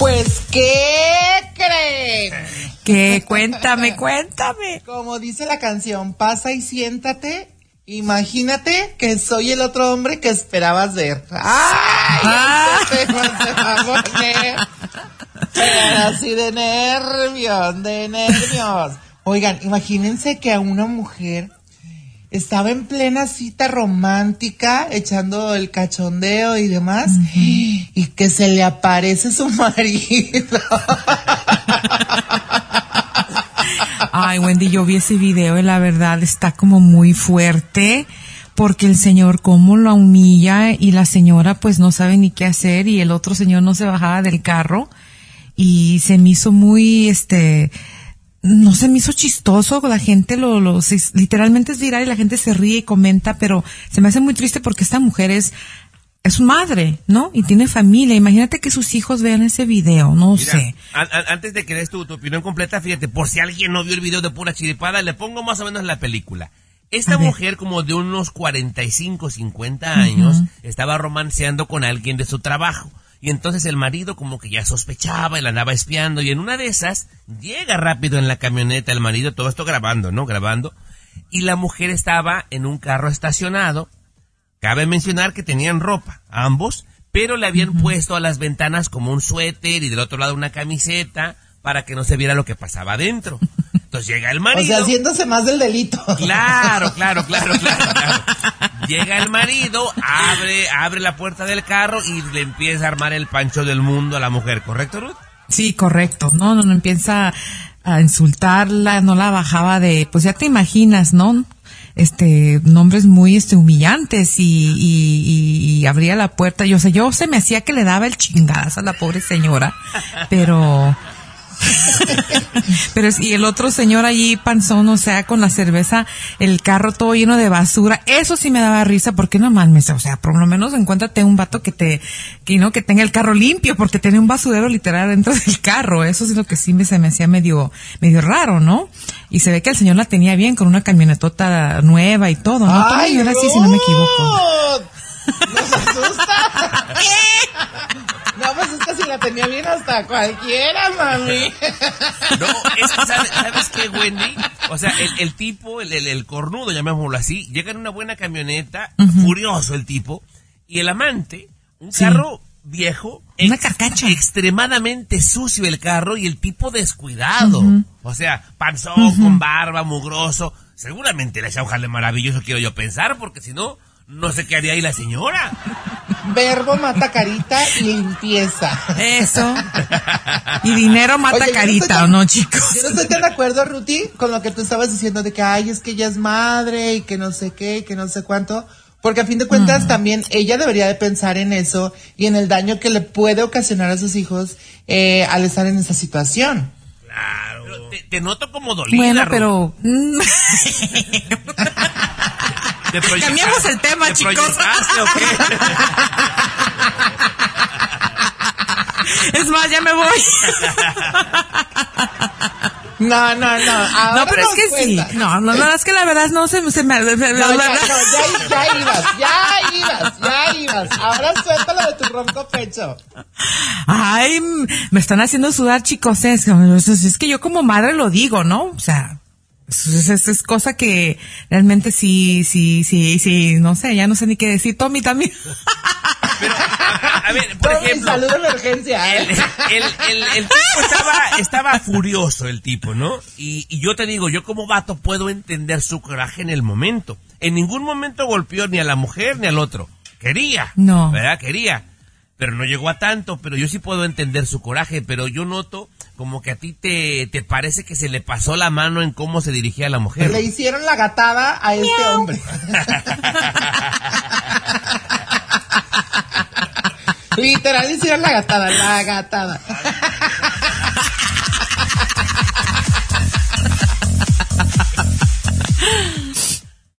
Pues, ¿qué creen? ¿Qué? Cuéntame. Como dice la canción, pasa y siéntate. Imagínate que soy el otro hombre que esperabas ver. ¡Ay! Este tema se va a poner. Pero así de nervios. Oigan, imagínense que a una mujer estaba en plena cita romántica, echando el cachondeo y demás, uh-huh, y que se le aparece su marido. Ay, Wendy, yo vi ese video y la verdad está como muy fuerte, porque el señor cómo la humilla y la señora pues no sabe ni qué hacer, y el otro señor no se bajaba del carro, y se me hizo muy, no se me hizo chistoso, la gente literalmente es viral y la gente se ríe y comenta, pero se me hace muy triste porque esta mujer es madre, ¿no? Y tiene familia. Imagínate que sus hijos vean ese video, no sé. Antes de que des tu opinión completa, fíjate, por si alguien no vio el video de pura chiripada, le pongo más o menos la película. Esta mujer, como de unos 45, 50 años, uh-huh, estaba romanceando con alguien de su trabajo. Y entonces el marido como que ya sospechaba y la andaba espiando. Y en una de esas, llega rápido en la camioneta el marido, todo esto grabando, ¿no? Y la mujer estaba en un carro estacionado. Cabe mencionar que tenían ropa, ambos, pero le habían puesto a las ventanas como un suéter y del otro lado una camiseta para que no se viera lo que pasaba adentro. Entonces llega el marido. O sea, haciéndose más del delito. Claro. Llega el marido, abre la puerta del carro y le empieza a armar el pancho del mundo a la mujer, ¿correcto, Ruth? Sí, correcto. No empieza a insultarla, no la bajaba de, pues ya te imaginas, ¿no? Nombres muy humillantes y abría la puerta. Yo se me hacía que le daba el chingazo a la pobre señora, pero y el otro señor allí panzón, con la cerveza, el carro todo lleno de basura. Eso sí me daba risa, porque no mames, por lo menos encuéntrate un vato que tenga el carro limpio, porque tenía un basurero literal dentro del carro. Eso es lo que sí se me hacía medio raro, ¿no? Y se ve que el señor la tenía bien con una camionetota nueva y todo, ¿no? Ay, yo era así, si no me equivoco. ¿Nos asusta? ¿Qué? No, pues es que si la tenía bien hasta cualquiera, mami. No, es que ¿sabes qué, Wendy? El tipo, el cornudo, llamémoslo así, llega en una buena camioneta, furioso el tipo, y el amante, un carro viejo, una carcacha. Extremadamente sucio el carro y el tipo descuidado. Uh-huh. Panzón, con barba, mugroso. Seguramente le echa un jale maravilloso, quiero yo pensar, porque si no, no sé qué haría ahí la señora. Verbo mata carita y limpieza. Eso. Y dinero mata carita, ¿o no, chicos? Yo no estoy tan de acuerdo, Ruti, con lo que tú estabas diciendo de que, ay, es que ella es madre y que no sé qué y que no sé cuánto. Porque a fin de cuentas también ella debería de pensar en eso y en el daño que le puede ocasionar a sus hijos al estar en esa situación. Claro. Te noto como dolida. Bueno, pero... Cambiamos el tema, ¿te chicos? Es más, ya me voy. No. Ahora no, pero es que cuenta. Sí. No, es que la verdad no se me... Ya ibas. Ahora suéltalo de tu ronco pecho. Ay, me están haciendo sudar, chicos. Es que yo como madre lo digo, ¿no? Es cosa que realmente sí, no sé, ya no sé ni qué decir. Tommy también. Pero, a ver, por Tommy, ejemplo. Saludo de emergencia. El tipo estaba furioso, el tipo, ¿no? Y yo te digo, yo como vato puedo entender su coraje en el momento. En ningún momento golpeó ni a la mujer ni al otro. Quería. No. ¿Verdad? Quería. Pero no llegó a tanto, pero yo sí puedo entender su coraje, pero yo noto como que a ti te parece que se le pasó la mano en cómo se dirigía a la mujer. Le hicieron la gatada a este hombre. Literal, hicieron la gatada.